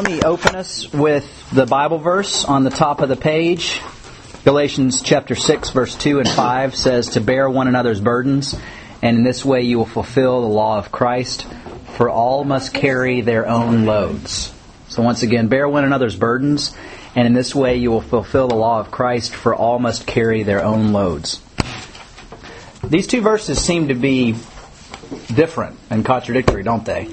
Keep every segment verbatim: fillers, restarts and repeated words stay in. Let me open us with the Bible verse on the top of the page. Galatians chapter six, verse two and five says, "To bear one another's burdens, and in this way you will fulfill the law of Christ, for all must carry their own loads." So once again, bear one another's burdens, and in this way you will fulfill the law of Christ, for all must carry their own loads. These two verses seem to be different and contradictory, don't they?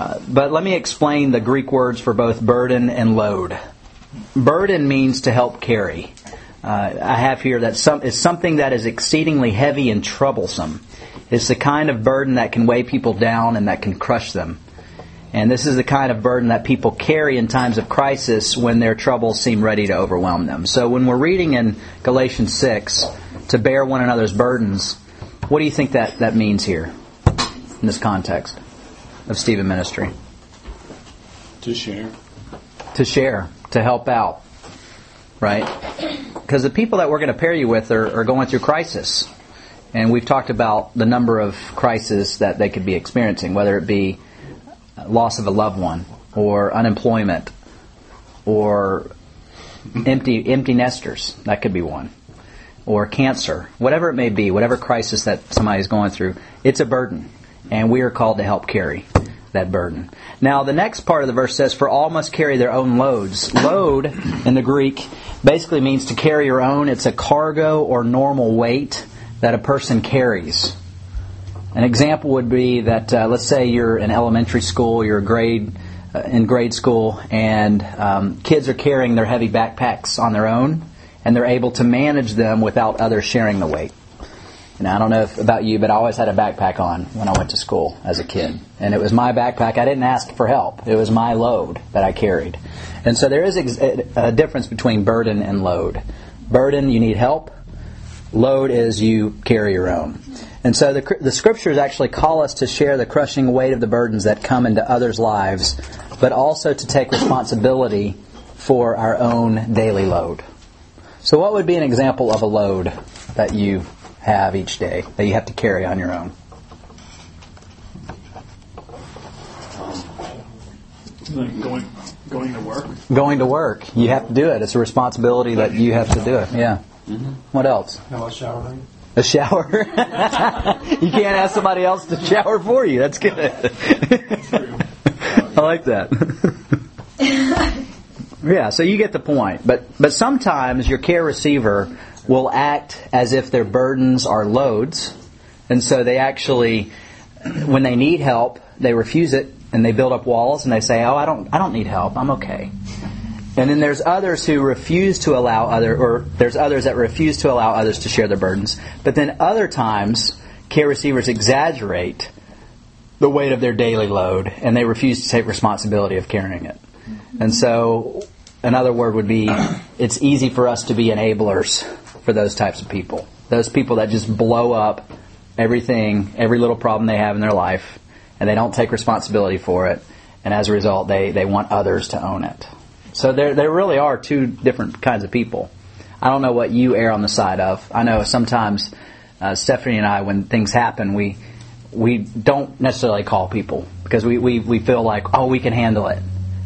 Uh, but let me explain the Greek words for both burden and load. Burden means to help carry. Uh, I have here that some, it's something that is exceedingly heavy and troublesome. It's the kind of burden that can weigh people down and that can crush them. And this is the kind of burden that people carry in times of crisis when their troubles seem ready to overwhelm them. So when we're reading in Galatians six, to bear one another's burdens, what do you think that, that means here in this context of Stephen Ministry? To share. To share. To help out. Right? Because the people that we're going to pair you with are, are going through crisis. And we've talked about the number of crises that they could be experiencing, whether it be loss of a loved one, or unemployment, or empty empty nesters. That could be one. Or cancer. Whatever it may be, whatever crisis that somebody's going through, it's a burden. And we are called to help carry that burden. Now, the next part of the verse says, "For all must carry their own loads." Load, in the Greek, basically means to carry your own. It's a cargo or normal weight that a person carries. An example would be that, uh, let's say you're in elementary school, you're a grade uh, in grade school, and um, kids are carrying their heavy backpacks on their own, and they're able to manage them without others sharing the weight. Now, I don't know if, about you, but I always had a backpack on when I went to school as a kid. And it was my backpack. I didn't ask for help. It was my load that I carried. And so there is a difference between burden and load. Burden, you need help. Load is you carry your own. And so the, the Scriptures actually call us to share the crushing weight of the burdens that come into others' lives, but also to take responsibility for our own daily load. So what would be an example of a load that you have each day that you have to carry on your own? Going, going to work. Going to work. You have to do it. It's a responsibility that you have to do it. Yeah. Mm-hmm. What else? No, a shower. A shower? You can't ask somebody else to shower for you. That's good. I like that. Yeah, so you get the point. But but sometimes your care receiver will act as if their burdens are loads, and so they actually, when they need help, they refuse it, and they build up walls, and they say, "Oh, I don't, I don't need help. I'm okay." And then there's others who refuse to allow other, or there's others that refuse to allow others to share their burdens. But then other times, care receivers exaggerate the weight of their daily load, and they refuse to take responsibility of carrying it. And so, another word would be, it's easy for us to be enablers for those types of people. Those people that just blow up everything, every little problem they have in their life, and they don't take responsibility for it, and as a result, they, they want others to own it. So there there really are two different kinds of people. I don't know what you err on the side of. I know sometimes uh, Stephanie and I, when things happen, we we don't necessarily call people because we, we, we feel like, oh, we can handle it.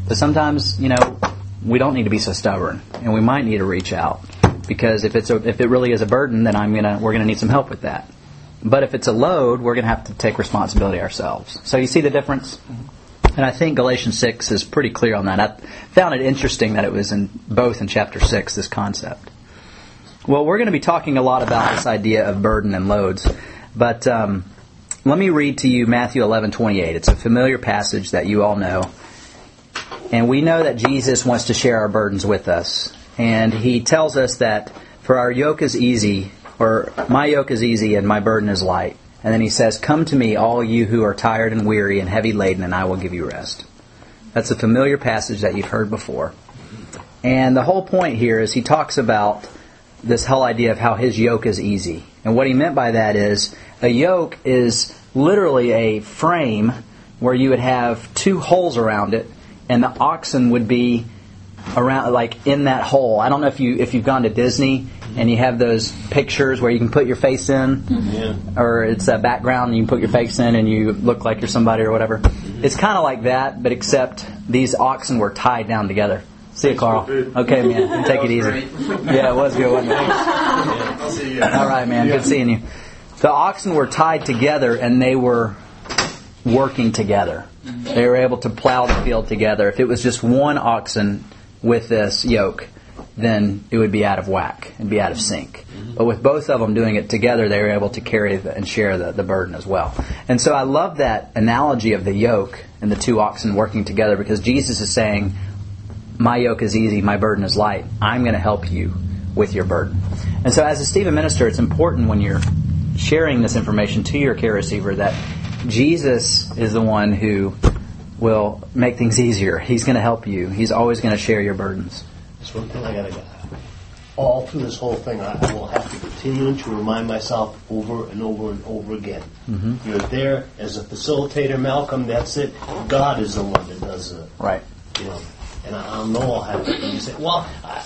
But sometimes, you know, we don't need to be so stubborn, and we might need to reach out, because if it's a, if it really is a burden, then I'm gonna we're gonna need some help with that. But if it's a load, we're gonna have to take responsibility ourselves. So you see the difference, and I think Galatians six is pretty clear on that. I found it interesting that it was in both in chapter six, this concept. Well, we're going to be talking a lot about this idea of burden and loads, but um, let me read to you Matthew eleven twenty-eight. It's a familiar passage that you all know. And we know that Jesus wants to share our burdens with us. And he tells us that, "For our yoke is easy, or my yoke is easy and my burden is light." And then he says, "Come to me, all you who are tired and weary and heavy laden, and I will give you rest." That's a familiar passage that you've heard before. And the whole point here is he talks about this whole idea of how his yoke is easy. And what he meant by that is, a yoke is literally a frame where you would have two holes around it, and the oxen would be around, like in that hole. I don't know if you if you've gone to Disney and you have those pictures where you can put your face in, yeah. Or it's a background and you can put your face in and you look like you're somebody or whatever. It's kind of like that, but except these oxen were tied down together. See you, Carl. Okay, man. Take it easy. Yeah, it was good, wasn't it? I'll see you. All right, man. Good seeing you. The oxen were tied together, and they were working together. They were able to plow the field together. If it was just one oxen with this yoke, then it would be out of whack and be out of sync. But with both of them doing it together, they were able to carry and share the, the burden as well. And so I love that analogy of the yoke and the two oxen working together, because Jesus is saying, my yoke is easy, my burden is light. I'm going to help you with your burden. And so as a Stephen minister, it's important when you're sharing this information to your care receiver that Jesus is the one who will make things easier. He's going to help you. He's always going to share your burdens. That's one thing I got to get. All through this whole thing, I will have to continue to remind myself over and over and over again. Mm-hmm. You're there as a facilitator, Malcolm. That's it. God is the one that does it. Right. You know, and I'll know I'll have to. And you say, well, I,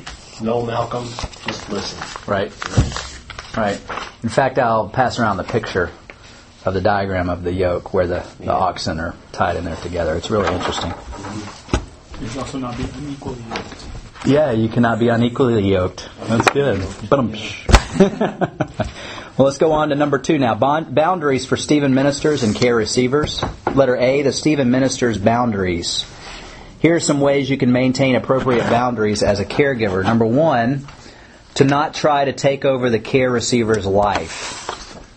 I, no, Malcolm, just listen. Right. Right. In fact, I'll pass around the picture of the diagram of the yoke where the, the yeah. oxen are tied in there together. It's really interesting. Mm-hmm. You should also not be unequally yoked. Yeah, you cannot be unequally yoked. That's good. Well, let's go on to number two now. Bond, boundaries for Stephen ministers and care receivers. Letter A, the Stephen ministers' boundaries. Here are some ways you can maintain appropriate boundaries as a caregiver. Number one, to not try to take over the care receiver's life.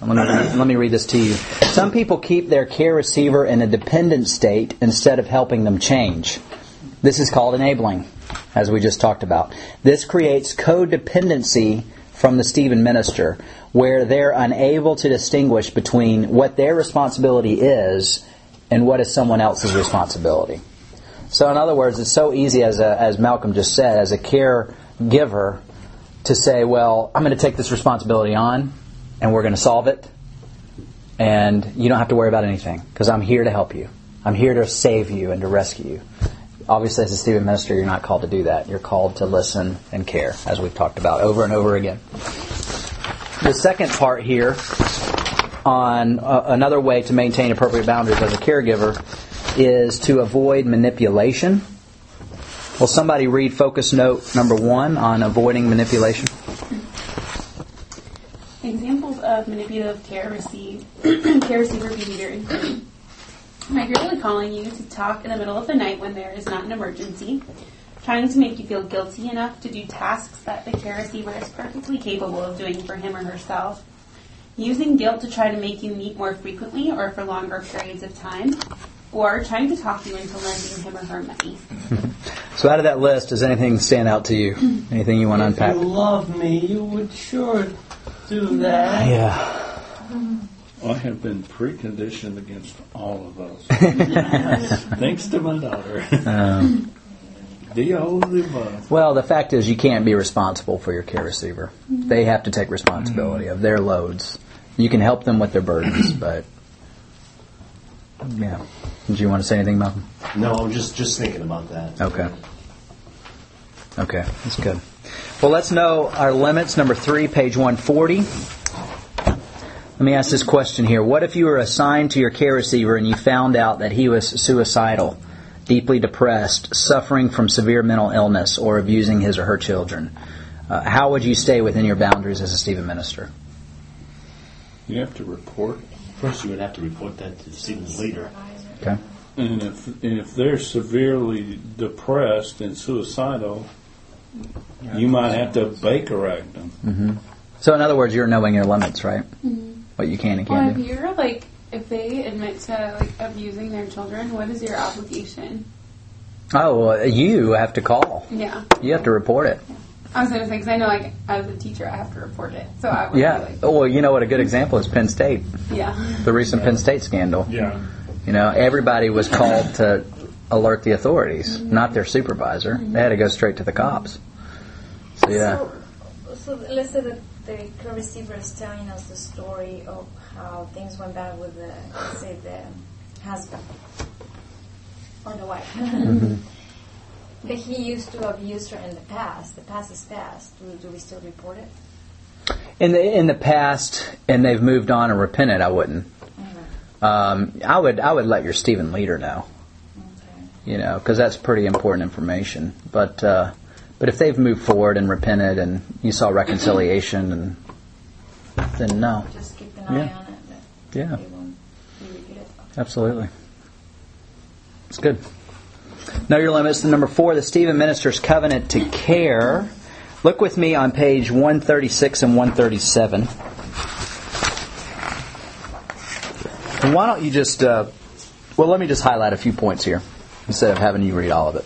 Let me, let me read this to you. Some people keep their care receiver in a dependent state instead of helping them change. This is called enabling, as we just talked about. This creates codependency from the Stephen minister, where they're unable to distinguish between what their responsibility is and what is someone else's responsibility. So in other words, it's so easy, as a, as Malcolm just said, as a caregiver, to say, well, I'm going to take this responsibility on, and we're going to solve it, and you don't have to worry about anything, because I'm here to help you. I'm here to save you and to rescue you. Obviously, as a Stephen minister, you're not called to do that. You're called to listen and care, as we've talked about over and over again. The second part here on uh, another way to maintain appropriate boundaries as a caregiver is to avoid manipulation. Will somebody read focus note number one on avoiding manipulation? Examples of manipulative care, receive, care receiver behavior include regularly calling you to talk in the middle of the night when there is not an emergency, trying to make you feel guilty enough to do tasks that the care receiver is perfectly capable of doing for him or herself, using guilt to try to make you meet more frequently or for longer periods of time, or trying to talk you into lending him or her money. So out of that list, does anything stand out to you? Anything you want to unpack? If you love me, you would sure do that. Yeah. Um, I have been preconditioned against all of those. Thanks to my daughter. Um, the old love. Well, the fact is you can't be responsible for your care receiver. Mm-hmm. They have to take responsibility mm-hmm. of their loads. You can help them with their burdens, but... Yeah. Did you want to say anything, Malcolm? No, I'm just, just thinking about that. Okay. Okay, that's good. Well, let's know our limits. Number three, page one forty. Let me ask this question here. What if you were assigned to your care receiver and you found out that he was suicidal, deeply depressed, suffering from severe mental illness, or abusing his or her children? Uh, how would you stay within your boundaries as a Stephen minister? You have to report. First, you would have to report that to Stephen's leader. Okay. And if, and if they're severely depressed and suicidal, you might have to Baker-act them. Mm-hmm. So in other words, you're knowing your limits, right? Mm-hmm. What you can and can't well, do. If you're like, if they admit to like abusing their children, what is your obligation? Oh, uh, you have to call. Yeah. You have to report it. Yeah. I was going to say, because I know, like, as a teacher, I have to report it, so I would. Yeah. Be like, oh, well, you know what? A good example is Penn State. Yeah. The recent yeah. Penn State scandal. Yeah. You know, everybody was called to alert the authorities, mm-hmm. not their supervisor. Mm-hmm. They had to go straight to the cops. So yeah. So, so let's say that the care receiver is telling us the story of how things went bad with the, say, the husband or the wife. Mm-hmm. But he used to abuse her in the past. The past is past. Do, do we still report it? In the in the past, and they've moved on and repented, I wouldn't. Mm-hmm. um, I would I would let your Stephen leader know. Okay. You know, because that's pretty important information. But uh, but if they've moved forward and repented and you saw reconciliation, and then no. Just keep an eye yeah. on it. But yeah. They won't, they won't get it. Absolutely. It's good. Know your limits. Number four, the Stephen Minister's covenant to care. Look with me on page one thirty-six and one thirty-seven. And why don't you just, uh, well, let me just highlight a few points here instead of having you read all of it.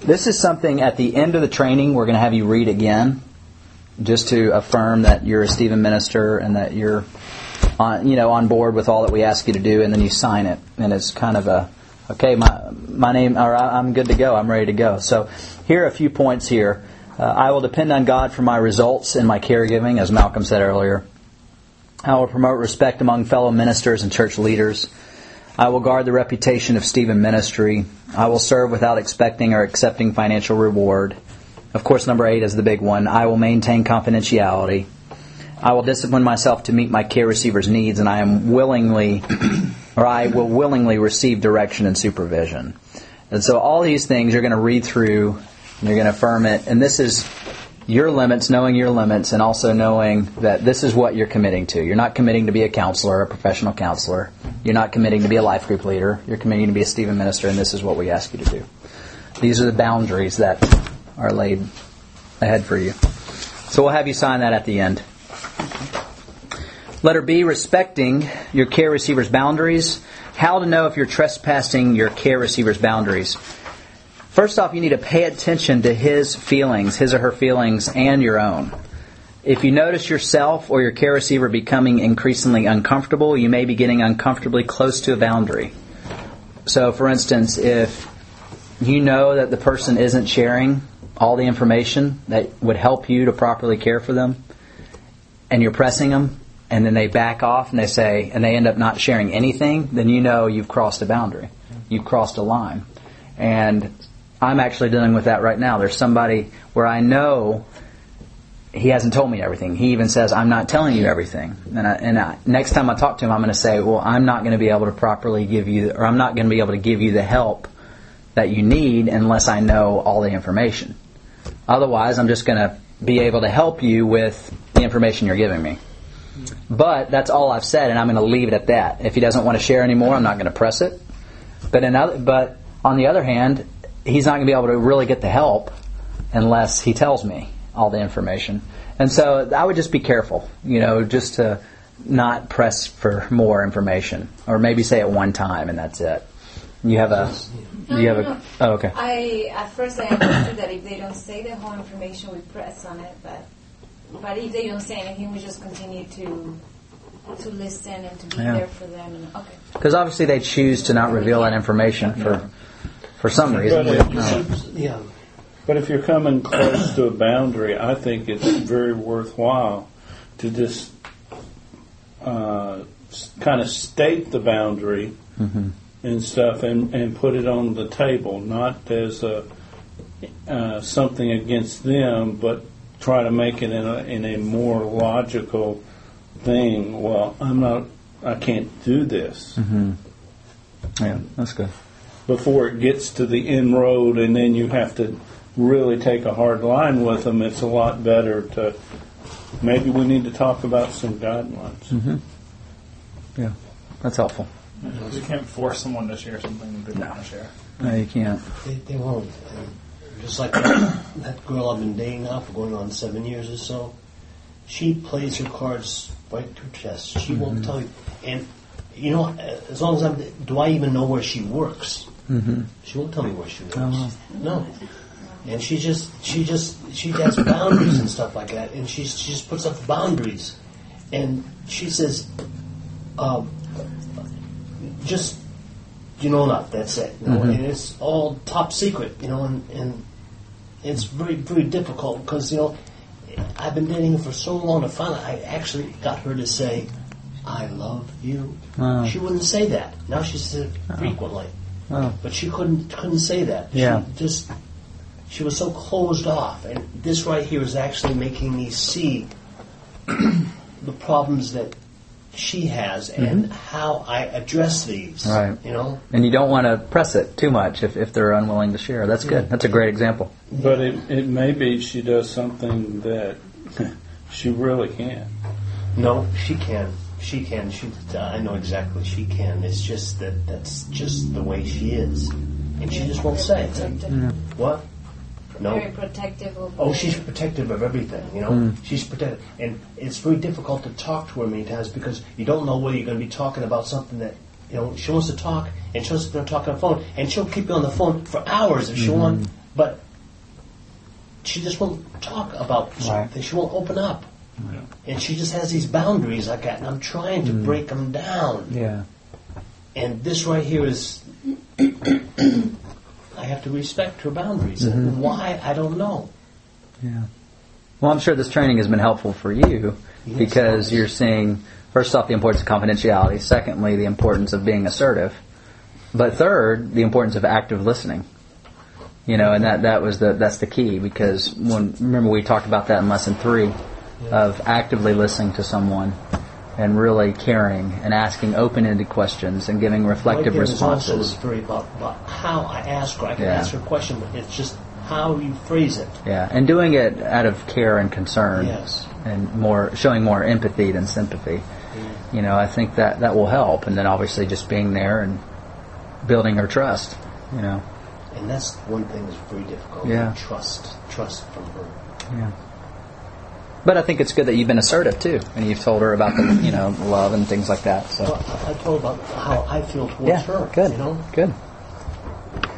This is something at the end of the training we're going to have you read again just to affirm that you're a Stephen Minister and that you're on, you know, on board with all that we ask you to do, and then you sign it. And it's kind of a, okay, my my name, or I'm good to go, I'm ready to go. So here are a few points here. Uh, I will depend on God for my results in my caregiving, as Malcolm said earlier. I will promote respect among fellow ministers and church leaders. I will guard the reputation of Stephen Ministry. I will serve without expecting or accepting financial reward. Of course, number eight is the big one. I will maintain confidentiality. I will discipline myself to meet my care receiver's needs, and I am willingly, or I will willingly receive direction and supervision. And so all these things you're going to read through. And you're going to affirm it. And this is your limits, knowing your limits, and also knowing that this is what you're committing to. You're not committing to be a counselor, a professional counselor. You're not committing to be a life group leader. You're committing to be a Stephen Minister, and this is what we ask you to do. These are the boundaries that are laid ahead for you. So we'll have you sign that at the end. Letter B, respecting your care receiver's boundaries. How to know if you're trespassing your care receiver's boundaries. First off, you need to pay attention to his feelings, his or her feelings, and your own. If you notice yourself or your care receiver becoming increasingly uncomfortable, you may be getting uncomfortably close to a boundary. So, for instance, if you know that the person isn't sharing all the information that would help you to properly care for them, and you're pressing them, and then they back off and they say, and they end up not sharing anything, then you know you've crossed a boundary. You've crossed a line. And I'm actually dealing with that right now. There's somebody where I know he hasn't told me everything. He even says, I'm not telling you everything. And, I, and I, next time I talk to him, I'm going to say, well, I'm not going to be able to properly give you, or I'm not going to be able to give you the help that you need unless I know all the information. Otherwise, I'm just going to be able to help you with the information you're giving me. But that's all I've said, and I'm going to leave it at that. If he doesn't want to share anymore, I'm not going to press it. But, in other, but on the other hand, he's not going to be able to really get the help unless he tells me all the information. And so I would just be careful, you know, just to not press for more information, or maybe say it one time and that's it. You have a, no, you have no, a. No. Oh, okay. I at first I understood that if they don't say the whole information, we press on it. But but if they don't say anything, we just continue to to listen and to be yeah. there for them. And, okay. Because obviously they choose to not reveal that information yeah. for. For some reason. But if, yeah. but if you're coming close to a boundary, I think it's very worthwhile to just uh, kind of state the boundary mm-hmm. and stuff and, and put it on the table, not as a, uh, something against them, but try to make it in a, in a more logical thing. Well, I'm not, I can't do this. Mm-hmm. Yeah, that's good. Before it gets to the end road and then you have to really take a hard line with them, it's a lot better to, maybe we need to talk about some guidelines. Mm-hmm. Yeah, that's helpful. You can't force someone to share something they don't no. want to share. No, you can't. They, they won't. Just like that, that girl I've been dating now for going on seven years or so, she plays her cards right to her chest. She mm-hmm. won't tell you. And, you know, as long as I'm, do I even know where she works? Mm-hmm. She won't tell me where she works. Oh. No, and she just, she just, she has boundaries and stuff like that, and she she just puts up boundaries, and she says, um, just, you know, not that's it. You know? Mm-hmm. And it's all top secret, you know, and, and it's very very difficult because you know I've been dating her for so long to finally I actually got her to say, I love you. Wow. She wouldn't say that. Now she says it frequently. Wow. But she couldn't couldn't say that. Yeah. She just she was so closed off. And this right here is actually making me see the problems that she has and mm-hmm. how I address these. Right. You know? And you don't want to press it too much if, if they're unwilling to share. That's good. Yeah. That's a great example. But it, it may be she does something that she really can't. No, she can. She can. She, I know exactly she can. It's just that that's just the way she is. And she just won't say it. Yeah. What? No. Very protective of oh, she's protective of everything, you know. Mm. She's protective. And it's very difficult to talk to her many times because you don't know whether you're going to be talking about something that, you know, she wants to talk and she wants to talk on the phone. And she'll keep you on the phone for hours if mm-hmm. she wants. But she just won't talk about something. Right. She won't open up. Yeah. And she just has these boundaries like that. And I'm trying to mm. break them down. Yeah. And this right here is... I have to respect her boundaries. Mm-hmm. And why, I don't know. Yeah. Well, I'm sure this training has been helpful for you yes, because you're seeing, first off, the importance of confidentiality. Secondly, the importance of being assertive. But third, the importance of active listening. You know, and that, that was the that's the key because when remember we talked about that in lesson three yeah. of actively listening to someone and really caring and asking open-ended questions and giving reflective right responses. Also is very about, about how I ask her. I can yeah. ask her a question, but it's just how you phrase it. Yeah, and doing it out of care and concern. Yes. And more showing more empathy than sympathy. Yeah. You know, I think that, that will help. And then obviously just being there and building her trust, you know. And that's one thing that's very difficult. Yeah. Trust. Trust from her. Yeah. But I think it's good that you've been assertive too, and you've told her about the, you know, love and things like that. So well, I told about how I feel towards yeah, her. Good, you know? Good.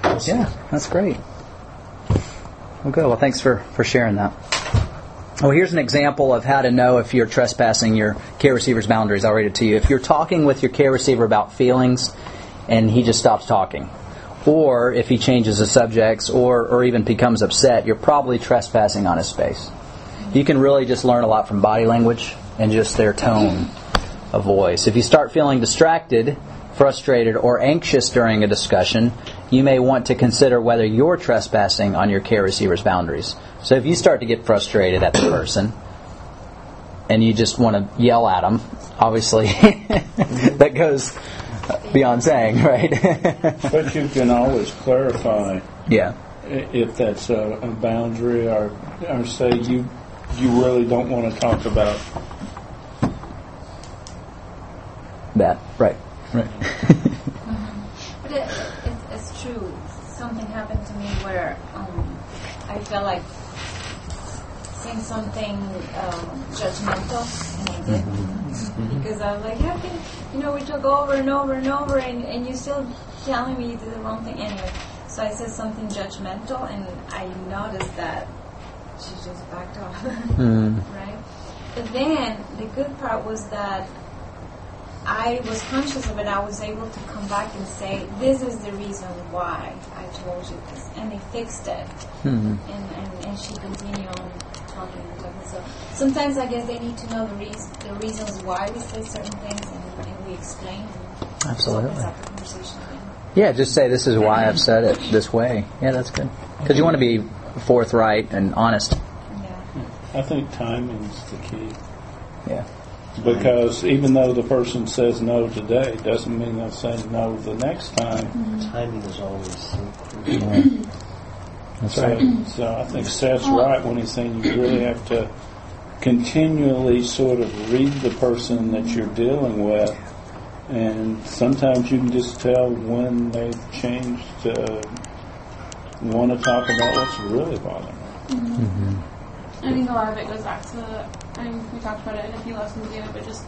That's yeah, that's great. Well, good. Well, thanks for, for sharing that. Well, here's an example of how to know if you're trespassing your care receiver's boundaries. I'll read it to you. If you're talking with your care receiver about feelings, and he just stops talking, or if he changes the subjects, or or even becomes upset, you're probably trespassing on his space. You can really just learn a lot from body language and just their tone of voice. If you start feeling distracted, frustrated, or anxious during a discussion, you may want to consider whether you're trespassing on your care receiver's boundaries. So if you start to get frustrated at the person and you just want to yell at them, obviously that goes beyond saying, right? But you can always clarify yeah. if that's a, a boundary or, or say you... you really don't want to talk about that. Right. Right. mm-hmm. But it, it, it's true. Something happened to me where um, I felt like saying something um, judgmental, and I did. Mm-hmm. Because I was like, how can, you know, we talk over and over and over, and, and you're still telling me you did the wrong thing anyway. So I said something judgmental, and I noticed that she just backed off, mm. right? But then the good part was that I was conscious of it. I was able to come back and say, this is the reason why I told you this. And they fixed it. Mm. And, and, and she continued on talking and talking. So sometimes I guess they need to know the, reas- the reasons why we say certain things and, and we explain. And absolutely. Opens up the conversation again. Yeah, just say, this is why I've said it this way. Yeah, that's good. Because you want to be forthright and honest. Yeah. I think timing is the key. Yeah. Because even though the person says no today, doesn't mean they'll say no the next time. Mm-hmm. Timing is always so crucial. Yeah. That's so, right. So I think Seth's right when he's saying you really have to continually sort of read the person that you're dealing with, and sometimes you can just tell when they've changed. Uh, want to talk about what's really bothering me. Mm-hmm. Mm-hmm. I think a lot of it goes back to, I mean, we talked about it in a few lessons ago, but just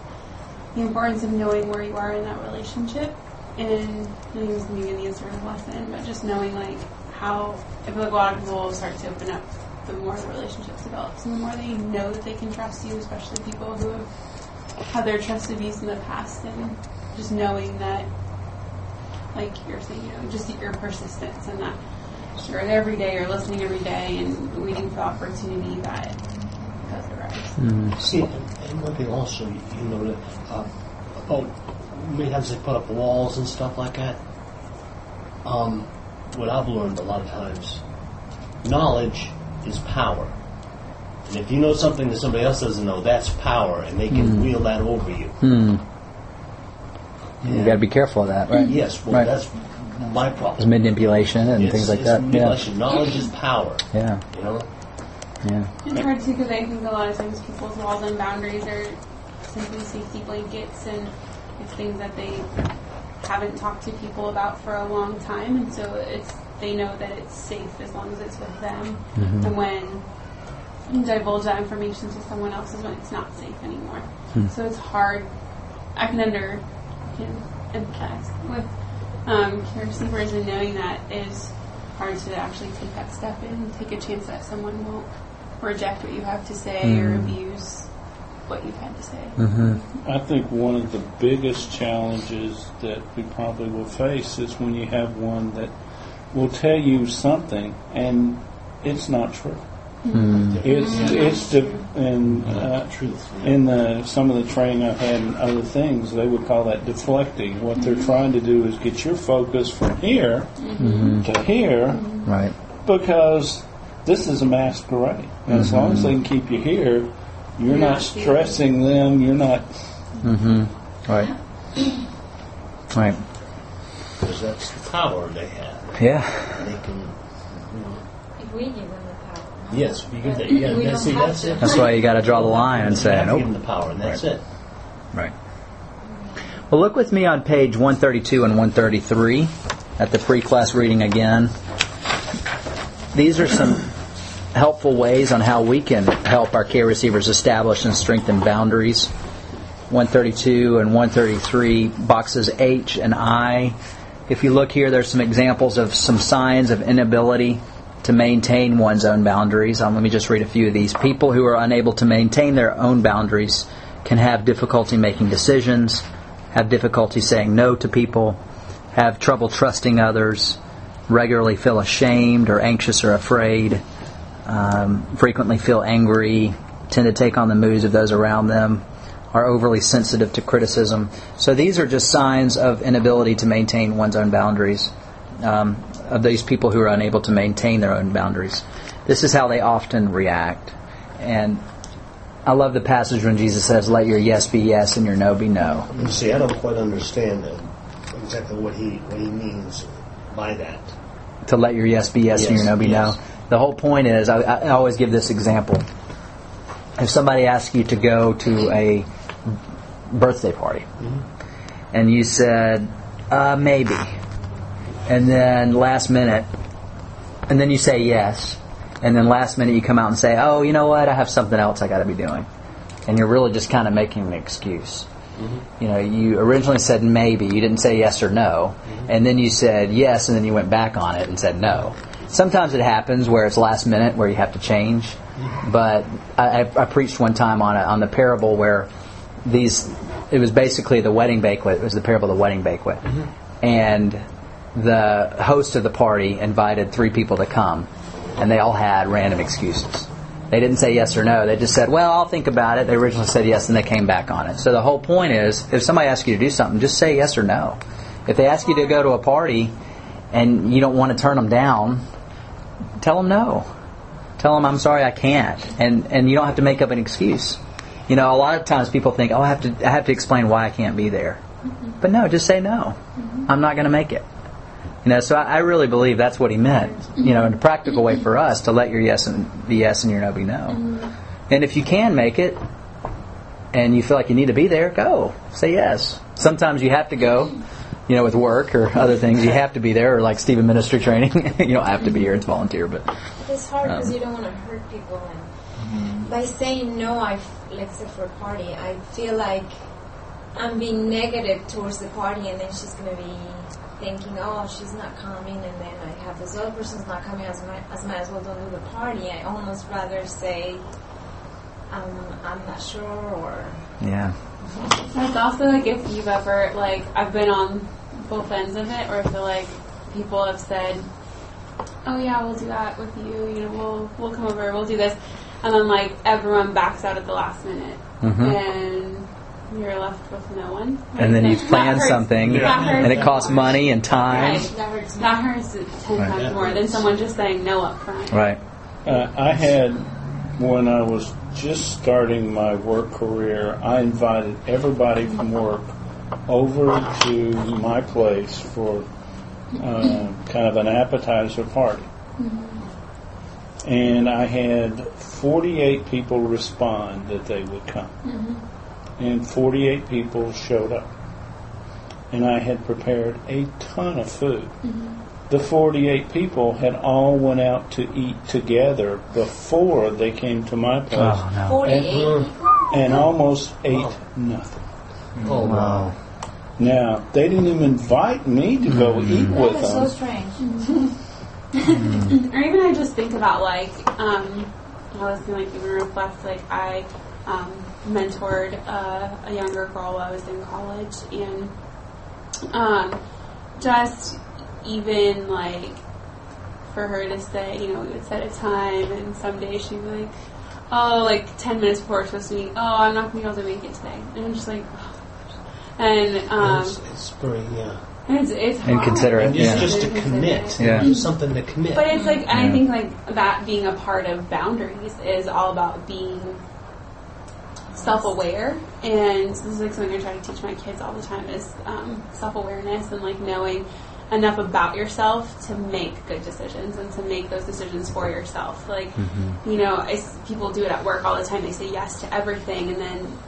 the importance of knowing where you are in that relationship, and I think it was the beginning of the sort of lesson, but just knowing, like, how, I feel like a lot of people start to open up the more the relationships develops, and the more they know that they can trust you, especially people who have had their trust abused in the past, and just knowing that, like you're saying, you know, just your persistence and that you're there every day, you're listening every day, and waiting for the opportunity that does arise. Mm-hmm. See, and one thing also, you know, that, uh, about many times they put up walls and stuff like that. Um, what I've learned a lot of times, knowledge is power. And if you know something that somebody else doesn't know, that's power, and they can mm-hmm. wield that over you. Mm-hmm. Yeah. You've got to be careful of that. Right. Yes, well, right. That's my problem. It's manipulation and it's, things like it's that. Manipulation. Yeah. Knowledge is power. Yeah. You know? Yeah. It's hard, too, because I think a lot of times people's walls and boundaries are simply safety blankets, and it's things that they haven't talked to people about for a long time, and so it's they know that it's safe as long as it's with them. Mm-hmm. And when you divulge that information to someone else is when it's not safe anymore. Hmm. So it's hard. I can under you know, empathize with um, care receivers, and knowing that is hard to actually take that step in and take a chance that someone won't reject what you have to say mm-hmm. or abuse what you've had to say. Mm-hmm. I think one of the biggest challenges that we probably will face is when you have one that will tell you something and it's not true. Mm-hmm. It's yeah. it's the and uh, in the some of the training I've had and other things, they would call that deflecting. What mm-hmm. they're trying to do is get your focus from here mm-hmm. to here, mm-hmm. right? Because this is a masquerade. Mm-hmm. As long as they can keep you here, you're, you're not, not stressing them. You're not mm-hmm. right, right. Because that's the power they have. Yeah, they can. You know. If we give them. Yes, because that, you gotta, that's, see, that's, it. that's why you got to draw the line and say, "Nope." Give them the power, and that's right. it. Right. Well, look with me on page one thirty-two and one thirty-three at the pre-class reading again. These are some helpful ways on how we can help our care receivers establish and strengthen boundaries. one thirty-two and one thirty-three, boxes H and I. If you look here, there's some examples of some signs of inability to maintain one's own boundaries. Um, let me just read a few of these. People who are unable to maintain their own boundaries can have difficulty making decisions, have difficulty saying no to people, have trouble trusting others, regularly feel ashamed or anxious or afraid, um, frequently feel angry, tend to take on the moods of those around them, are overly sensitive to criticism. So these are just signs of inability to maintain one's own boundaries. Um, of these people who are unable to maintain their own boundaries. This is how they often react. And I love the passage when Jesus says, "Let your yes be yes and your no be no." You see, I don't quite understand exactly what he what he means by that. To let your yes be yes, yes and your no be yes. no. The whole point is, I, I always give this example. If somebody asks you to go to a birthday party, mm-hmm. and you said, uh, maybe. And then last minute, and then you say yes. And then last minute you come out and say, "Oh, you know what? I have something else I got to be doing." And you're really just kind of making an excuse. Mm-hmm. You know, you originally said maybe. You didn't say yes or no. Mm-hmm. And then you said yes, and then you went back on it and said no. Sometimes it happens where it's last minute, where you have to change. Mm-hmm. But I, I, I preached one time on a, on the parable where these. It was basically the wedding banquet. It was the parable of the wedding banquet, mm-hmm. and the host of the party invited three people to come, and they all had random excuses. They didn't say yes or no. They just said, "Well, I'll think about it." They originally said yes, and they came back on it. So the whole point is, if somebody asks you to do something, just say yes or no. If they ask you to go to a party and you don't want to turn them down, tell them no. Tell them, "I'm sorry, I can't." And and you don't have to make up an excuse. You know, a lot of times people think, "Oh, I have to I have to explain why I can't be there." Mm-hmm. But no, just say no. Mm-hmm. "I'm not going to make it." You know, so I, I really believe that's what he meant, you know, in a practical way for us, to let your yes and be yes and your no be no. Mm-hmm. And if you can make it and you feel like you need to be there, go. Say yes. Sometimes you have to go, you know, with work or other things. You have to be there, or like Stephen Ministry training. You don't have to be here. It's volunteer. But it's hard because um, you don't want to hurt people. And by saying no, I, let's say for a party, I feel like I'm being negative towards the party, and then she's going to be thinking, "Oh, she's not coming," and then I have this other person's not coming, as might as, might as well don't do the party. I almost rather say, um, "I'm not sure," or yeah. It's also like, if you've ever, like, I've been on both ends of it, or I feel like people have said, "Oh yeah, we'll do that with you. You know, we'll we'll come over, we'll do this," and then like everyone backs out at the last minute, mm-hmm. and you're left with no one. Right? And then you've planned something, yeah. and it costs money and time. Right. That hurts, that hurts ten right. times more than someone just saying no up front. Right. Uh, I had, when I was just starting my work career, I invited everybody from work over to my place for uh, kind of an appetizer party. Mm-hmm. And I had forty-eight people respond that they would come. Mm-hmm. And forty-eight people showed up. And I had prepared a ton of food. Mm-hmm. The forty-eight people had all went out to eat together before they came to my place. Oh, no. forty-eight. And, and almost ate oh. nothing. Oh, wow. Now, they didn't even invite me to go mm-hmm. eat with them. That is so strange. Mm-hmm. Mm-hmm. Or even I just think about, like, um, I was doing, like, even reflect, like, I um, mentored uh, a younger girl while I was in college, and um, just... even, like, for her to say, you know, we would set a time, and someday she'd be like, oh, like, ten minutes before we're supposed to meet, oh, I'm not going to be able to make it today. And I'm just like, oh, gosh. And, um... It's, it's spring, yeah. It's, it's hard. Inconsiderate, yeah. It's just to commit. Yeah. It's something to commit. But it's, like, yeah. I think, like, that being a part of boundaries is all about being self-aware, and this is, like, something I try to teach my kids all the time is um, self-awareness and, like, knowing enough about yourself to make good decisions and to make those decisions for yourself. Like, mm-hmm. you know, I, people do it at work all the time. They say yes to everything, and then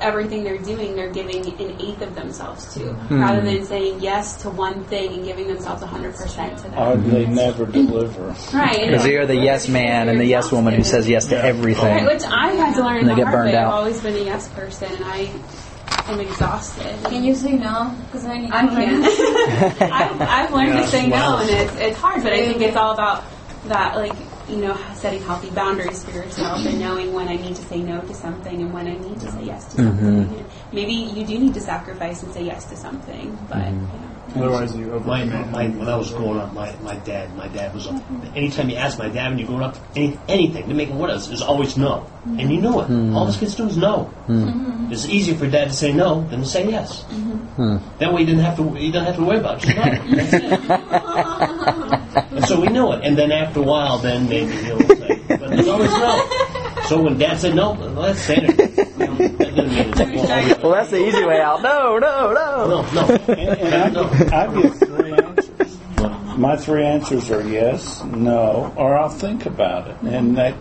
everything they're doing, they're giving an eighth of themselves to, mm-hmm. rather than saying yes to one thing and giving themselves one hundred percent to that. Or they never deliver. Right. Because they are the yes man and the yes woman who says yes to everything. Right, which I had to learn the hard way. I've always been a yes person, and I... I'm exhausted. Can you say no? Because I need. I can't. I've, I've learned yeah, to say wow. no, and it's it's hard. But I think it's all about that, like, you know, setting healthy boundaries for yourself and knowing when I need to say no to something and when I need to say yes to something. Mm-hmm. And maybe you do need to sacrifice and say yes to something, but. Mm-hmm. You know. Otherwise, you my, my, when I was growing up, my, my dad, my dad was. Mm-hmm. Anytime you asked my dad when you growing up any, anything to make it what else is always no, mm-hmm. and you know it. Mm-hmm. All his kids do is no. Mm-hmm. It's easier for dad to say no than to say yes. Mm-hmm. Mm-hmm. That way, you didn't have to. You don't have to worry about it. Just no. So we knew it, and then after a while, then maybe he'll say, but it's always no. So when dad said no, well, let's say it. Well, that's the easy way out. No, no, no. No, no. And, and I, I give three answers. My three answers are yes, no, or I'll think about it. And that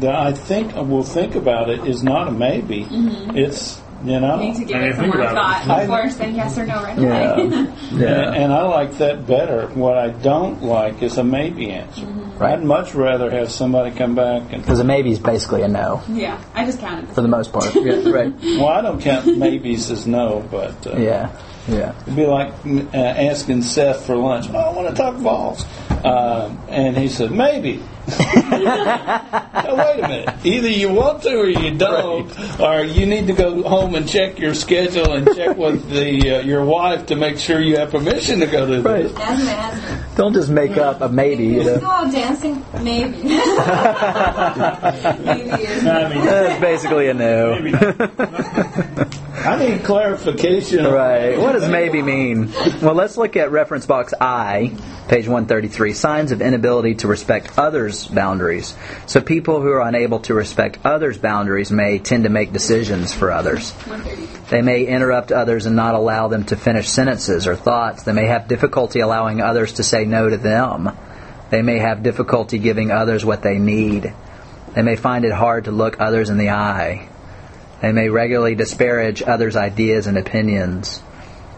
the I think will think about it is not a maybe. Mm-hmm. It's, you know. You need to give it some more thought before saying yes or no right away. Yeah. Yeah. And, and I like that better. What I don't like is a maybe answer. Mm-hmm. Right. I'd much rather have somebody come back and because a maybe is basically a no. Yeah, I just counted for the most part. Yeah, right. Well, I don't count maybes as no, but uh, yeah, yeah. It'd be like uh, asking Seth for lunch. Oh, I want to talk balls, uh, and he said maybe. Now, wait a minute. Either you want to or you don't, right. Or you need to go home and check your schedule and check with the uh, your wife to make sure you have permission to go to right. this. That's mad. Don't just make yeah. up a maybe. You know? Go out dancing, maybe. Maybe is no, I mean, that's basically a no. I need clarification. Right. What does maybe mean? Well, let's look at reference box I, page one thirty-three. Signs of inability to respect others' boundaries. So people who are unable to respect others' boundaries may tend to make decisions for others. They may interrupt others and not allow them to finish sentences or thoughts. They may have difficulty allowing others to say no to them. They may have difficulty giving others what they need. They may find it hard to look others in the eye. They may regularly disparage others' ideas and opinions.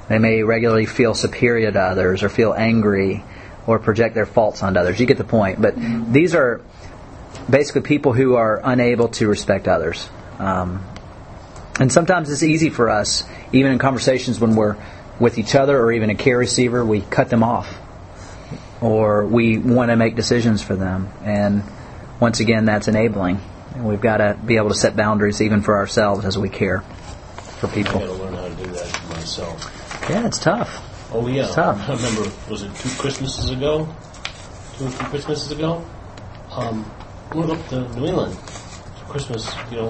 They may regularly feel superior to others or feel angry or project their faults onto others. You get the point. But mm-hmm. these are basically people who are unable to respect others. Um, and sometimes it's easy for us, even in conversations when we're with each other or even a care receiver, we cut them off. Or we want to make decisions for them. And once again, that's enabling. And we've got to be able to set boundaries even for ourselves as we care for people. I've got to learn how to do that for myself. Yeah, it's tough. Oh, yeah. It's tough. I remember, was it two Christmases ago? Two or three Christmases ago? Um, we went up to New England for Christmas, you know,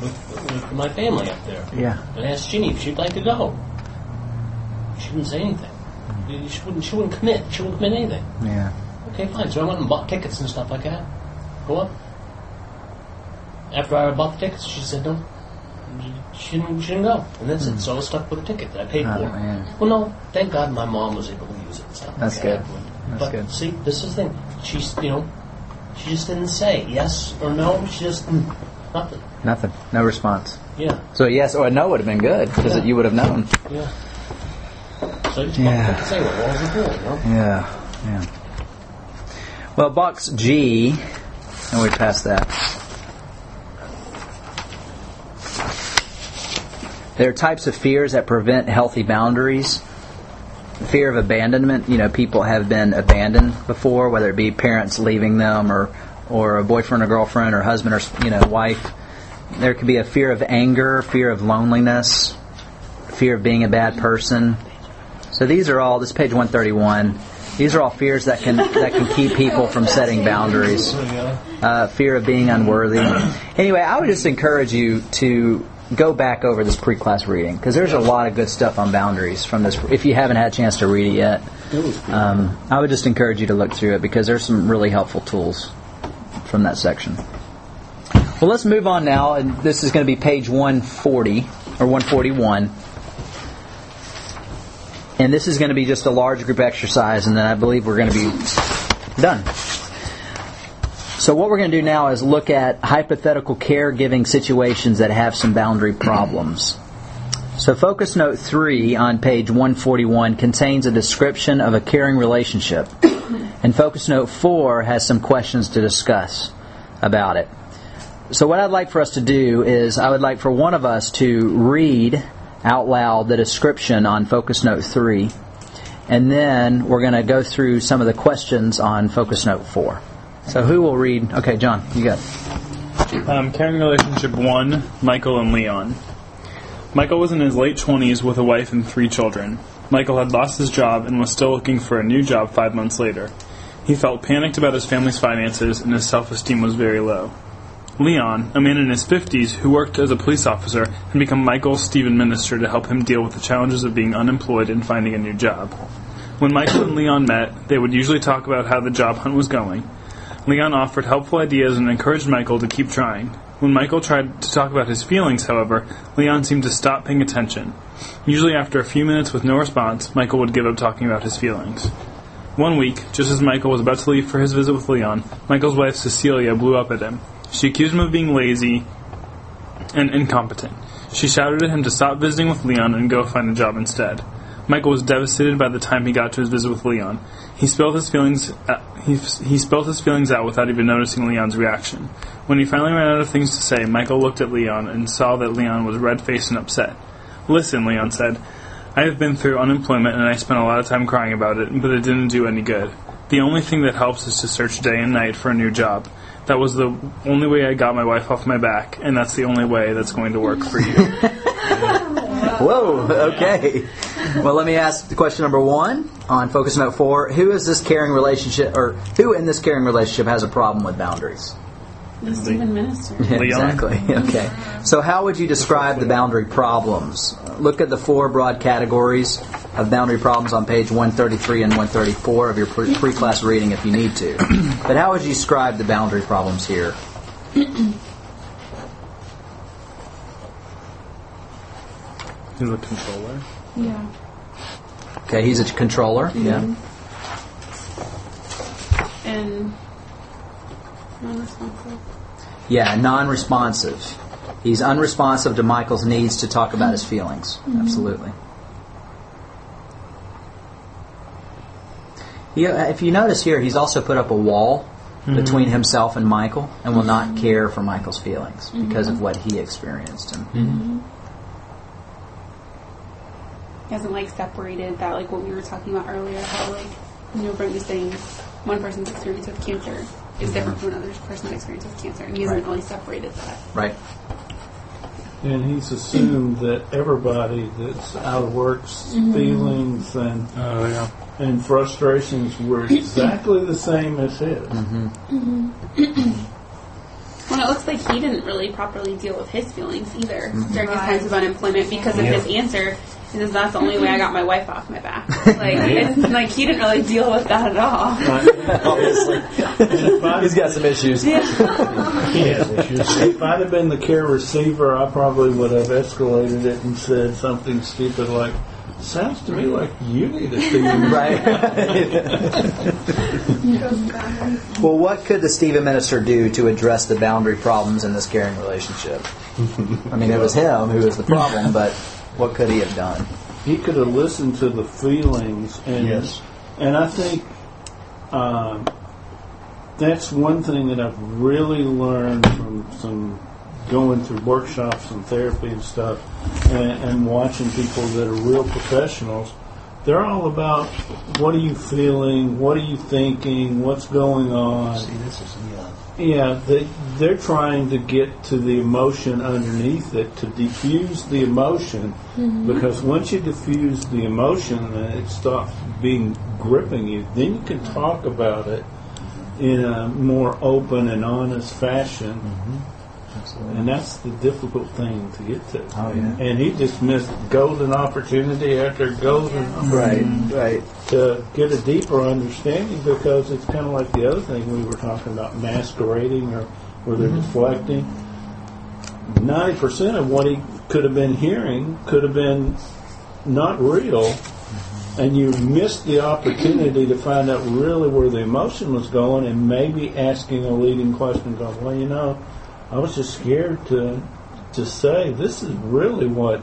with, with my family up there. Yeah. And I asked Jeannie if she'd like to go. She didn't say anything. She wouldn't, she wouldn't commit. She wouldn't commit anything. Yeah. Okay, fine. So I went and bought tickets and stuff like that. Go up. After I bought the tickets, she said, no, she didn't, she didn't go. And that's mm. it. So I was stuck with a ticket that I paid oh, for. Man. Well, no, thank God my mom was able to use it and stuff. That's okay. good. That's but good. See, this is the thing. She's, you know, she just didn't say yes or no. She just, mm, nothing. Nothing. No response. Yeah. So yes or no would have been good because yeah. you would have known. Yeah. So you just yeah. to say what was the deal, you know? Yeah. Yeah. Well, box G, and we passed that. There are types of fears that prevent healthy boundaries. Fear of abandonment. You know, people have been abandoned before, whether it be parents leaving them, or or a boyfriend or girlfriend, or husband or you know wife. There could be a fear of anger, fear of loneliness, fear of being a bad person. So these are all. This is page one thirty-one. These are all fears that can that can keep people from setting boundaries. Uh, fear of being unworthy. Anyway, I would just encourage you to go back over this pre-class reading because there's a lot of good stuff on boundaries from this. If you haven't had a chance to read it yet, um, I would just encourage you to look through it because there's some really helpful tools from that section. Well, let's move on now, and this is going to be page one forty or one forty-one. And this is going to be just a large group exercise, and then I believe we're going to be done. So what we're going to do now is look at hypothetical caregiving situations that have some boundary problems. So focus note three on page one forty-one contains a description of a caring relationship. And focus note four has some questions to discuss about it. So what I'd like for us to do is I would like for one of us to read out loud the description on focus note three, and then we're going to go through some of the questions on focus note four. So who will read? Okay, John, you got it. Um, caring relationship one, Michael and Leon. Michael was in his late twenties with a wife and three children. Michael had lost his job and was still looking for a new job five months later. He felt panicked about his family's finances and his self-esteem was very low. Leon, a man in his fifties who worked as a police officer, had become Michael's Stephen Minister to help him deal with the challenges of being unemployed and finding a new job. When Michael and Leon met, they would usually talk about how the job hunt was going. Leon offered helpful ideas and encouraged Michael to keep trying. When Michael tried to talk about his feelings, however, Leon seemed to stop paying attention. Usually after a few minutes with no response, Michael would give up talking about his feelings. One week, just as Michael was about to leave for his visit with Leon, Michael's wife Cecilia blew up at him. She accused him of being lazy and incompetent. She shouted at him to stop visiting with Leon and go find a job instead. Michael was devastated by the time he got to his visit with Leon. He spilled his feelings out, he, he spilled his feelings out without even noticing Leon's reaction. When he finally ran out of things to say, Michael looked at Leon and saw that Leon was red-faced and upset. "Listen," Leon said, "I have been through unemployment and I spent a lot of time crying about it, but it didn't do any good. The only thing that helps is to search day and night for a new job. That was the only way I got my wife off my back, and that's the only way that's going to work for you." Whoa, okay. Well, let me ask the question number one on focus note four. Who is this caring relationship, or who in this caring relationship has a problem with boundaries? The Stephen Minister. Yeah, exactly. Okay. So how would you describe the boundary problems? Look at the four broad categories of boundary problems on page one thirty-three and one thirty-four of your pre-class reading if you need to. But how would you describe the boundary problems here? He's a controller. Yeah. Okay, he's a controller. Mm-hmm. Yeah. And non-responsive. Yeah, non-responsive. He's unresponsive to Michael's needs to talk about his feelings. Mm-hmm. Absolutely. He, if you notice here, he's also put up a wall mm-hmm. between himself and Michael and will mm-hmm. not care for Michael's feelings mm-hmm. because of what he experienced. And, mm-hmm. He hasn't, like, separated that, like, what we were talking about earlier, how, like, you know, Brent was saying one person's experience with cancer is different from another person's experience with cancer, and he hasn't right. really separated that. Right. And he's assumed that everybody that's out of work's mm-hmm. feelings and oh, yeah. and frustrations were exactly the same as his. Mm-hmm. Mm-hmm. Well, it looks like he didn't really properly deal with his feelings either mm-hmm. during his times of unemployment because of yeah. his answer. He says, that's the only way I got my wife off my back. Like, and, like he didn't really deal with that at all. Obviously. He's got some issues. Yeah. He has issues. If I'd have been the care receiver, I probably would have escalated it and said something stupid like, sounds to me like you need a Stephen. Right. Well, what could the Stephen minister do to address the boundary problems in this caring relationship? I mean, it was him who was the problem, but what could he have done? He could have listened to the feelings. And, yes. And I think um, that's one thing that I've really learned from some going through workshops and therapy and stuff and, and watching people that are real professionals. They're all about what are you feeling, what are you thinking, what's going on. See, this is yeah, they, they're trying to get to the emotion underneath it, to diffuse the emotion, mm-hmm. because once you diffuse the emotion and it stops being gripping you, then you can talk about it in a more open and honest fashion. Mm-hmm. Absolutely. And that's the difficult thing to get to. Oh, yeah. And he just missed golden opportunity after golden opportunity right, right. to get a deeper understanding, because it's kind of like the other thing we were talking about, masquerading or where they're mm-hmm. deflecting. ninety percent of what he could have been hearing could have been not real, mm-hmm. and you missed the opportunity to find out really where the emotion was going and maybe asking a leading question, going, well, you know, I was just scared to to say this is really what...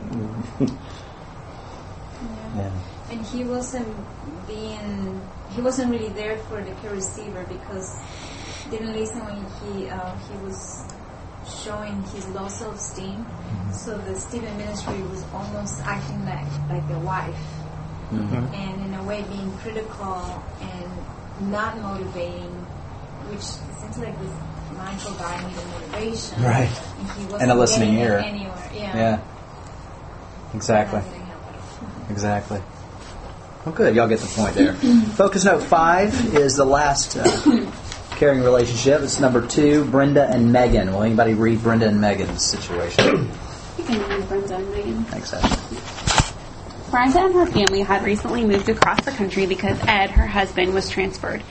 yeah. And he wasn't being... He wasn't really there for the care receiver because... didn't listen when he uh, he was showing his low self-esteem. So the Stephen ministry was almost acting like like the wife, mm-hmm. and in a way being critical and not motivating, which seems like this mindful guy needed motivation, right? And he wasn't and a listening ear. Anywhere. Yeah. yeah. Exactly. Exactly. Well, good. Y'all get the point there. Focus note five is the last. Uh, Caring relationship. It's number two, Brenda and Megan. Will anybody read Brenda and Megan's situation? You can read Brenda and Megan. Thanks, Ed. Brenda and her family had recently moved across the country because Ed, her husband, was transferred.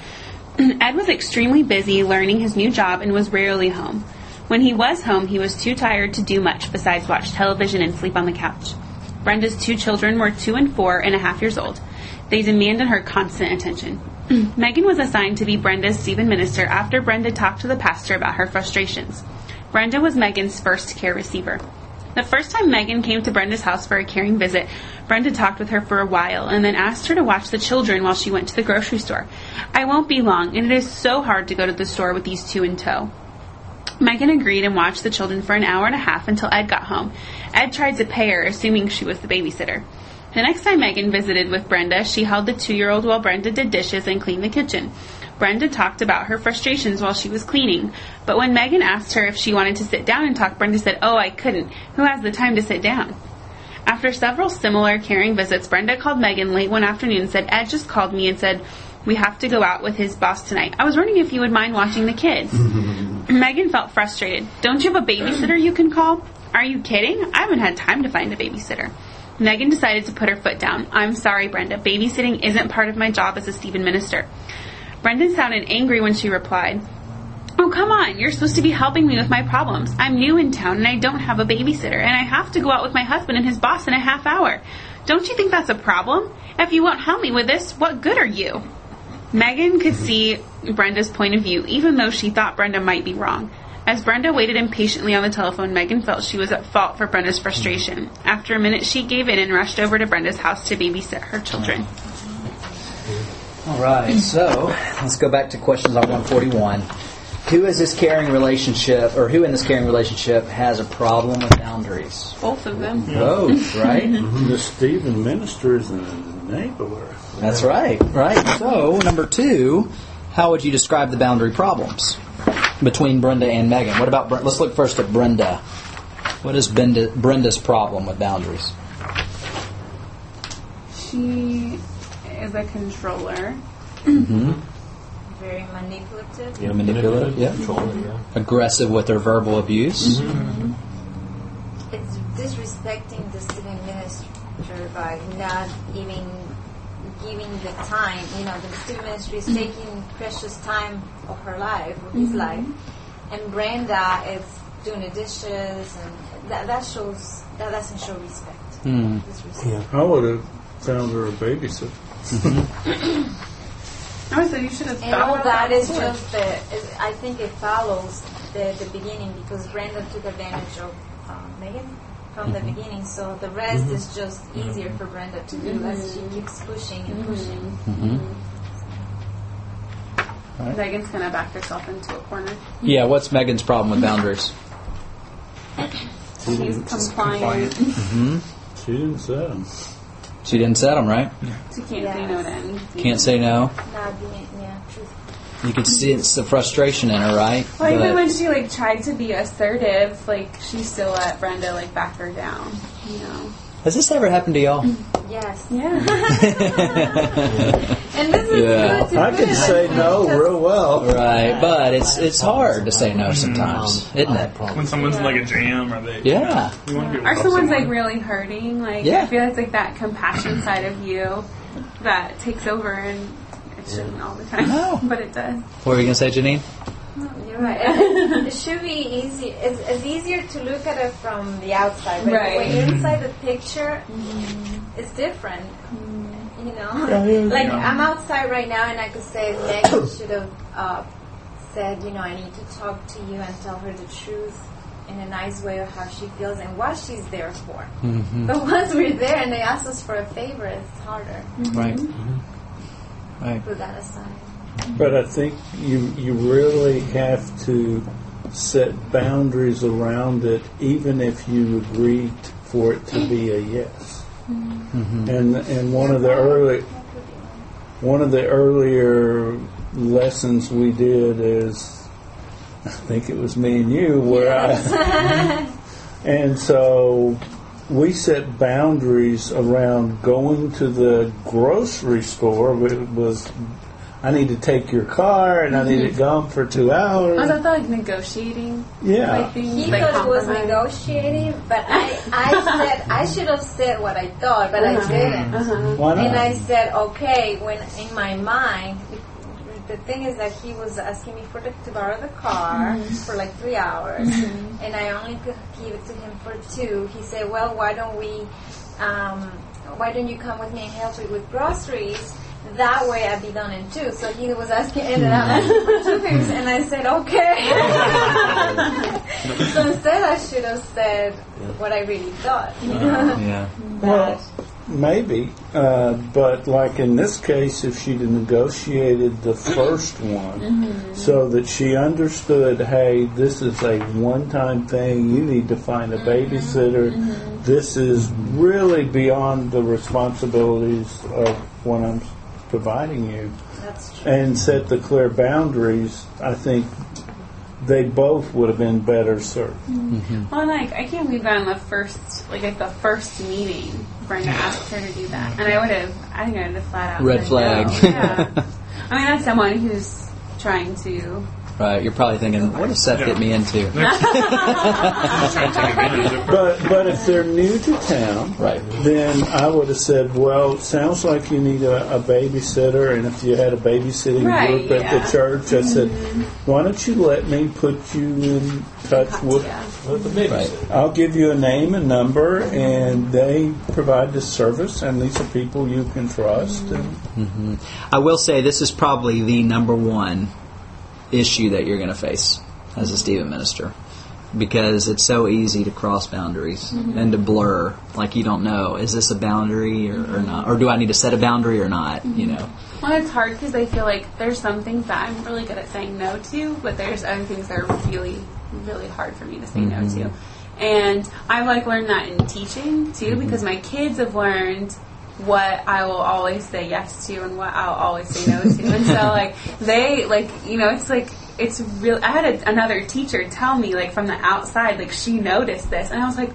Ed was extremely busy learning his new job and was rarely home. When he was home, he was too tired to do much besides watch television and sleep on the couch. Brenda's two children were two and four and a half years old. They demanded her constant attention. Megan was assigned to be Brenda's Stephen minister after Brenda talked to the pastor about her frustrations. Brenda was Megan's first care receiver. The first time Megan came to Brenda's house for a caring visit, Brenda talked with her for a while and then asked her to watch the children while she went to the grocery store. I won't be long, and it is so hard to go to the store with these two in tow. Megan agreed and watched the children for an hour and a half until Ed got home. Ed tried to pay her, assuming she was the babysitter. The next time Megan visited with Brenda, she held the two-year-old while Brenda did dishes and cleaned the kitchen. Brenda talked about her frustrations while she was cleaning, but when Megan asked her if she wanted to sit down and talk, Brenda said, "Oh, I couldn't. Who has the time to sit down?" After several similar caring visits, Brenda called Megan late one afternoon and said, "Ed just called me and said, we have to go out with his boss tonight. I was wondering if you would mind watching the kids." Megan felt frustrated. "Don't you have a babysitter you can call?" "Are you kidding? I haven't had time to find a babysitter." Megan decided to put her foot down. "I'm sorry, Brenda. Babysitting isn't part of my job as a Stephen minister." Brenda sounded angry when she replied, "Oh, come on. You're supposed to be helping me with my problems. I'm new in town, and I don't have a babysitter, and I have to go out with my husband and his boss in a half hour. Don't you think that's a problem? If you won't help me with this, what good are you?" Megan could see Brenda's point of view, even though she thought Brenda might be wrong. As Brenda waited impatiently on the telephone, Megan felt she was at fault for Brenda's frustration. After a minute, she gave in and rushed over to Brenda's house to babysit her children. All right, so let's go back to questions on one forty-one. Who is this caring relationship, or who in this caring relationship has a problem with boundaries? Both of them. Both, right? Mm-hmm. The Stephen minister is an enabler. That's right, right. So, number two, how would you describe the boundary problems between Brenda and Megan? What about Brenda? Let's look first at Brenda. What is Brenda, Brenda's problem with boundaries? She is a controller. Mm-hmm. Very manipulative. Yeah, manipulative. Yeah. Controller, yeah. Aggressive with her verbal abuse. Mm-hmm. Mm-hmm. It's disrespecting the Stephen ministry. structure by not even giving the time. You know, the Stephen Ministry is taking precious time of her life, of his mm-hmm. life, and Brenda is doing the dishes, and that that shows that doesn't show respect. Mm. respect. Yeah. I would have found her a babysitter. Mm-hmm. No, so you should have. And all that, that is before. just the. Is, I think it follows the the beginning because Brenda took advantage of uh, Megan. From the beginning, so the rest mm-hmm. is just easier for Brenda to do mm-hmm. as she keeps pushing and pushing. Mm-hmm. Mm-hmm. Right. Megan's going to back herself into a corner. Yeah, what's Megan's problem with boundaries? She's compliant. compliant. Mm-hmm. She didn't set them. She didn't set them, right? She can't yes. say no to anything. Can't say no? Not being, yeah, truthful. You could see it's the frustration in her, right? Well, but even when she like tried to be assertive, like she still let Brenda like back her down. You know. Has this ever happened to y'all? Yes. Yeah. And this is yeah. good to I can say no real well. Right, but it's it's hard to say no sometimes, mm-hmm. isn't it? When someone's yeah. in like a jam, or they yeah, you want to be or someone's someone. like really hurting. Like yeah. I feel it's like that compassion side of you that takes over and. Shouldn't all the time, no. but it does. What were you going to say, Janine? Oh, you're right. It should be easy. It's, it's easier to look at it from the outside, but right. when you're inside the picture, mm. it's different. Mm. You know, like yeah. I'm outside right now, and I could say Megan should have uh, said, you know, I need to talk to you and tell her the truth in a nice way of how she feels and what she's there for. Mm-hmm. But once we're there and they ask us for a favor, it's harder. Mm-hmm. Right. Mm-hmm. Right. But I think you you really have to set boundaries around it, even if you agree t- for it to be a yes. Mm-hmm. And and one of the early one of the earlier lessons we did is, I think it was me and you, where yes. I and so. We set boundaries around going to the grocery store. It was, I need to take your car, and mm-hmm. I need it gone for two hours. I thought like negotiating. Yeah, like things, he like thought it was negotiating, but I, I said I should have said what I thought, but uh-huh. I didn't. Uh-huh. Why not? And I said, okay, when in my mind. The thing is that he was asking me for the, to borrow the car mm-hmm. for like three hours, mm-hmm. and I only could give it to him for two. He said, "Well, why don't we? Um, why don't you come with me and help me with groceries? That way, I'd be done in two." So he was asking, and then I asked for two things, and I said, "Okay." So instead, I should have said what I really thought. You know? uh, yeah. Well, maybe, uh, but like in this case, if she'd negotiated the first one mm-hmm. so that she understood, hey, this is a one-time thing, you need to find a babysitter, mm-hmm. this is really beyond the responsibilities of what I'm providing you, That's true. and set the clear boundaries, I think they both would have been better served. Mm-hmm. Well, like, I can't believe that on the first, like at the first meeting, Brenda asked her to do that, and I would have, I think I would have flat out red flag. No. Yeah. I mean, that's someone who's trying to. Right, you're probably thinking, what does Seth yeah. get me into? but but if they're new to town, right. then I would have said, well, it sounds like you need a, a babysitter, and if you had a babysitting right, group at yeah. the church, I said, mm-hmm. why don't you let me put you in touch with, yeah. with the babysitter? Right. I'll give you a name and number, and they provide this service, and these are people you can trust. Mm-hmm. And mm-hmm. I will say this is probably the number one issue that you're going to face as a Stephen minister, because it's so easy to cross boundaries mm-hmm. and to blur, like you don't know, is this a boundary or, mm-hmm. or not, or do I need to set a boundary or not? Mm-hmm. You know, well, it's hard because I feel like there's some things that I'm really good at saying no to, but there's other things that are really, really hard for me to say mm-hmm. no to, and I've like learned that in teaching too, mm-hmm. because my kids have learned what I will always say yes to and what I'll always say no to. And so, like, they, like, you know, it's like, it's real. I had a, another teacher tell me, like, from the outside, like, she noticed this. And I was like,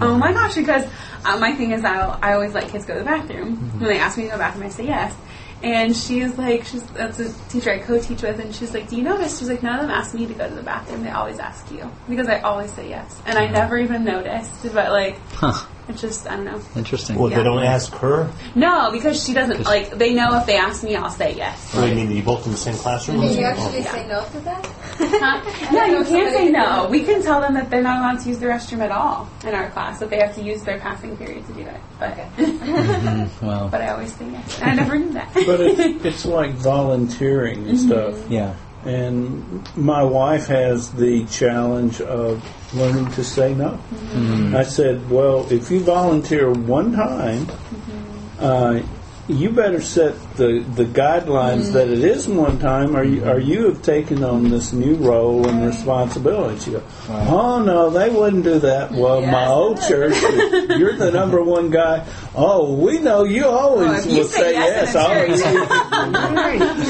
oh, my gosh, because uh, my thing is I I always let kids go to the bathroom. Mm-hmm. When they ask me to go to the bathroom, I say yes. And she's like, she's that's a teacher I co-teach with, and she's like, do you notice? She's like, none of them ask me to go to the bathroom. They always ask you because I always say yes. And I never even noticed, but, like... Huh. It's just, I don't know. Interesting. Well, yeah. They don't ask her? No, because she doesn't, like, they know if they ask me, I'll say yes. What do you mean? Are you both in the same classroom? Did you actually oh. say no to that? Huh? No, you can't say no. We can tell them that they're not allowed to use the restroom at all in our class, that they have to use their passing period to do it. But, mm-hmm. Wow. But I always say yes. And I never knew that. But it's, it's like volunteering and mm-hmm. stuff. Yeah. And my wife has the challenge of learning to say no. Mm-hmm. I said, well, if you volunteer one time, mm-hmm. uh, you better set the, the guidelines mm-hmm. that it is one time or you, or you have taken on this new role and responsibility. She goes, oh, no, they wouldn't do that. Well, yes. My old church, you're the number one guy. Oh, we know you always oh, will you say, say yes. yes always.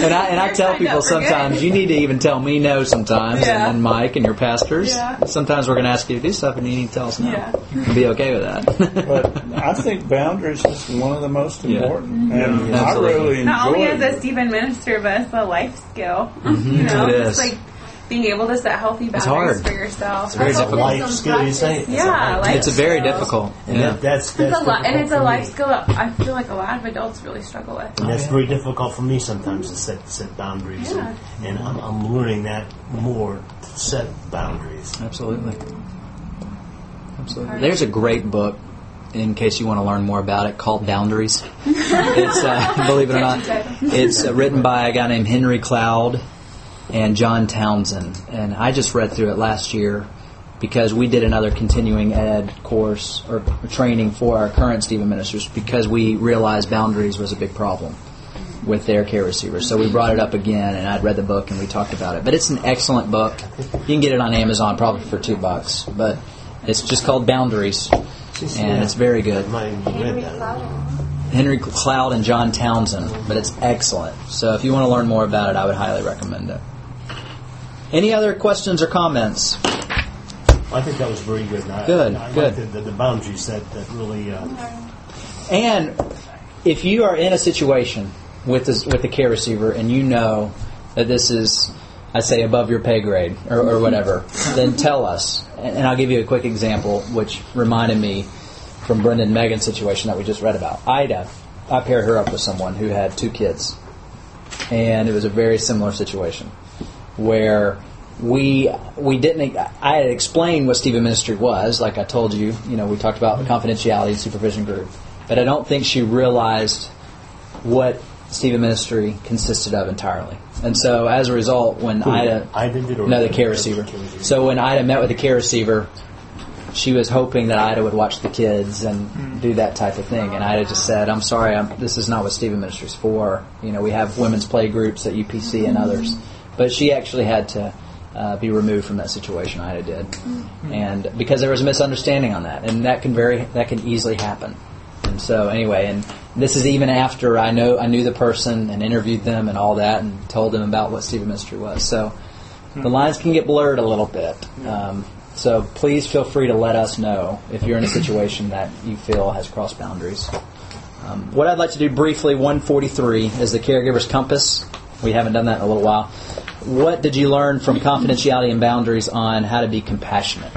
and I and I tell people sometimes, you need to even tell me no sometimes, yeah. and then Mike and your pastors. Yeah. Sometimes we're going to ask you to do stuff and you need to tell us no. Yeah. You can be okay with that. But I think boundaries is one of the most important. Yeah. And yeah. I really enjoy Not only as a Stephen minister, but as a life skill. Mm-hmm. You know, it is. It's like being able to set healthy boundaries for yourself. It's very it's difficult. Life skill, you say? Yeah, life it's a very skill. Difficult. And yeah. that, that's, that's it's a li- and it's a life skill that I feel like a lot of adults really struggle with. And that's very difficult for me sometimes to set set boundaries, yeah. and, and I'm, I'm learning that more to set boundaries. Absolutely, absolutely. There's a great book. In case you want to learn more about it, called Boundaries. It's uh, believe it or not, it's uh, written by a guy named Henry Cloud and John Townsend. And I just read through it last year because we did another continuing ed course or training for our current Stephen ministers because we realized boundaries was a big problem with their care receivers. So we brought it up again, and I'd read the book and we talked about it. But it's an excellent book. You can get it on Amazon probably for two bucks, but it's just called Boundaries. And yeah. it's very good. Henry Cloud. Henry Cloud and John Townsend, but it's excellent. So if you want to learn more about it, I would highly recommend it. Any other questions or comments? I think that was very good. I, good, I, I good. Like the, the, the boundaries that, that really. Uh... And if you are in a situation with this, with the care receiver and you know that this is, I say, above your pay grade or, or whatever, then tell us. And I'll give you a quick example, which reminded me from Brendan and Megan's situation that we just read about. Ida, I paired her up with someone who had two kids. And it was a very similar situation where we we didn't... I had explained what Stephen Ministry was, like I told you. You know, we talked about the confidentiality and supervision group. But I don't think she realized what Stephen Ministry consisted of entirely. And so, as a result, when Ooh, Ida, Ida did no, the care receiver. So when Ida met with the care receiver, she was hoping that Ida would watch the kids and mm. do that type of thing. And Ida just said, "I'm sorry, I'm, this is not what Stephen Ministry is for. You know, we have women's play groups at U P C and others." But she actually had to uh, be removed from that situation. Ida did, mm. and because there was a misunderstanding on that, and that can very that can easily happen. And so, anyway, and. This is even after I know I knew the person and interviewed them and all that and told them about what Stephen Ministry was. So the lines can get blurred a little bit. Um, so please feel free to let us know if you're in a situation that you feel has crossed boundaries. Um, what I'd like to do briefly, one forty-three, is the Caregiver's Compass. We haven't done that in a little while. What did you learn from confidentiality and boundaries on how to be compassionate?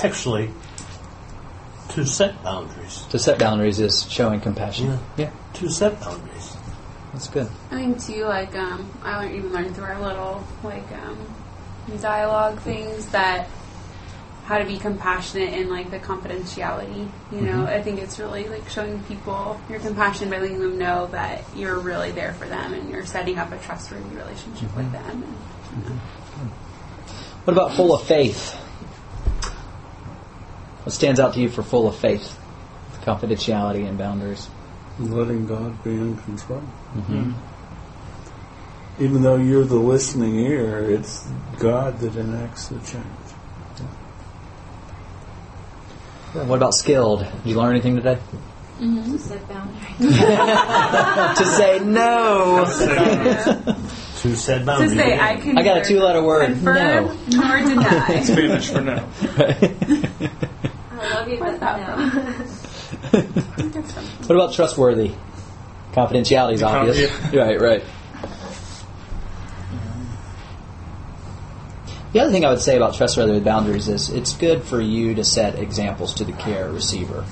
Actually, to set boundaries. To set boundaries is showing compassion. Yeah. yeah. To set boundaries. That's good. I mean, too, like, um, I even learned through our little, like, um, dialogue things that how to be compassionate in, like, the confidentiality. You know, mm-hmm. I think it's really, like, showing people your compassion by letting them know that you're really there for them and you're setting up a trustworthy relationship mm-hmm. with them. And, you know. mm-hmm. What about full of faith? What stands out to you for full of faith, confidentiality, and boundaries? Letting God be in control. Mm-hmm. Even though you're the listening ear, it's God that enacts the change. Yeah. What about skilled? Did you learn anything today? Mm-hmm. To set boundaries. To say no. To set boundaries. To, set boundaries. to say I can. I got a two-letter word. Confirm, no. Nor deny. Spanish for no. I love you, but no. What about trustworthy? Confidentiality is obvious. Right, right. The other thing I would say about trust rather than boundaries is it's good for you to set examples to the care receiver.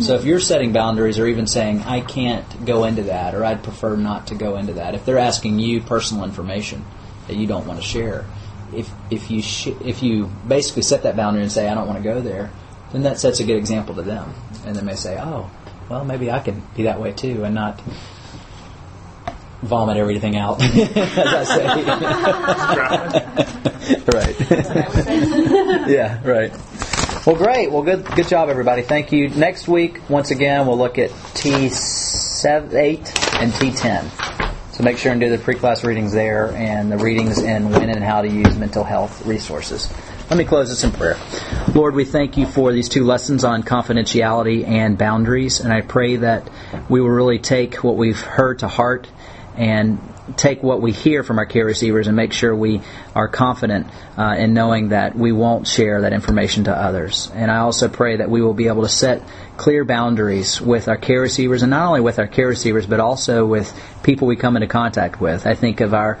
So if you're setting boundaries or even saying, I can't go into that or I'd prefer not to go into that, if they're asking you personal information that you don't want to share, if if you sh- if you basically set that boundary and say, I don't want to go there, then that sets a good example to them. And they may say, oh, well, maybe I can be that way too and not vomit everything out, as I say. Right. Yeah, right. Well, great. Well, good good job, everybody. Thank you. Next week, once again, we'll look at T eight and T ten. So make sure and do the pre-class readings there and the readings in when and how to use mental health resources. Let me close this in prayer. Lord, we thank you for these two lessons on confidentiality and boundaries, and I pray that we will really take what we've heard to heart and take what we hear from our care receivers and make sure we are confident uh, in knowing that we won't share that information to others. And I also pray that we will be able to set clear boundaries with our care receivers, and not only with our care receivers, but also with people we come into contact with. I think of our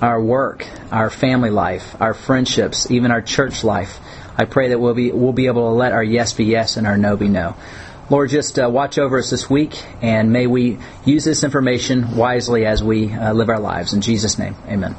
our work, our family life, our friendships, even our church life. I pray that we'll be, we'll be able to let our yes be yes and our no be no. Lord, just uh, watch over us this week, and may we use this information wisely as we uh, live our lives. In Jesus' name, amen.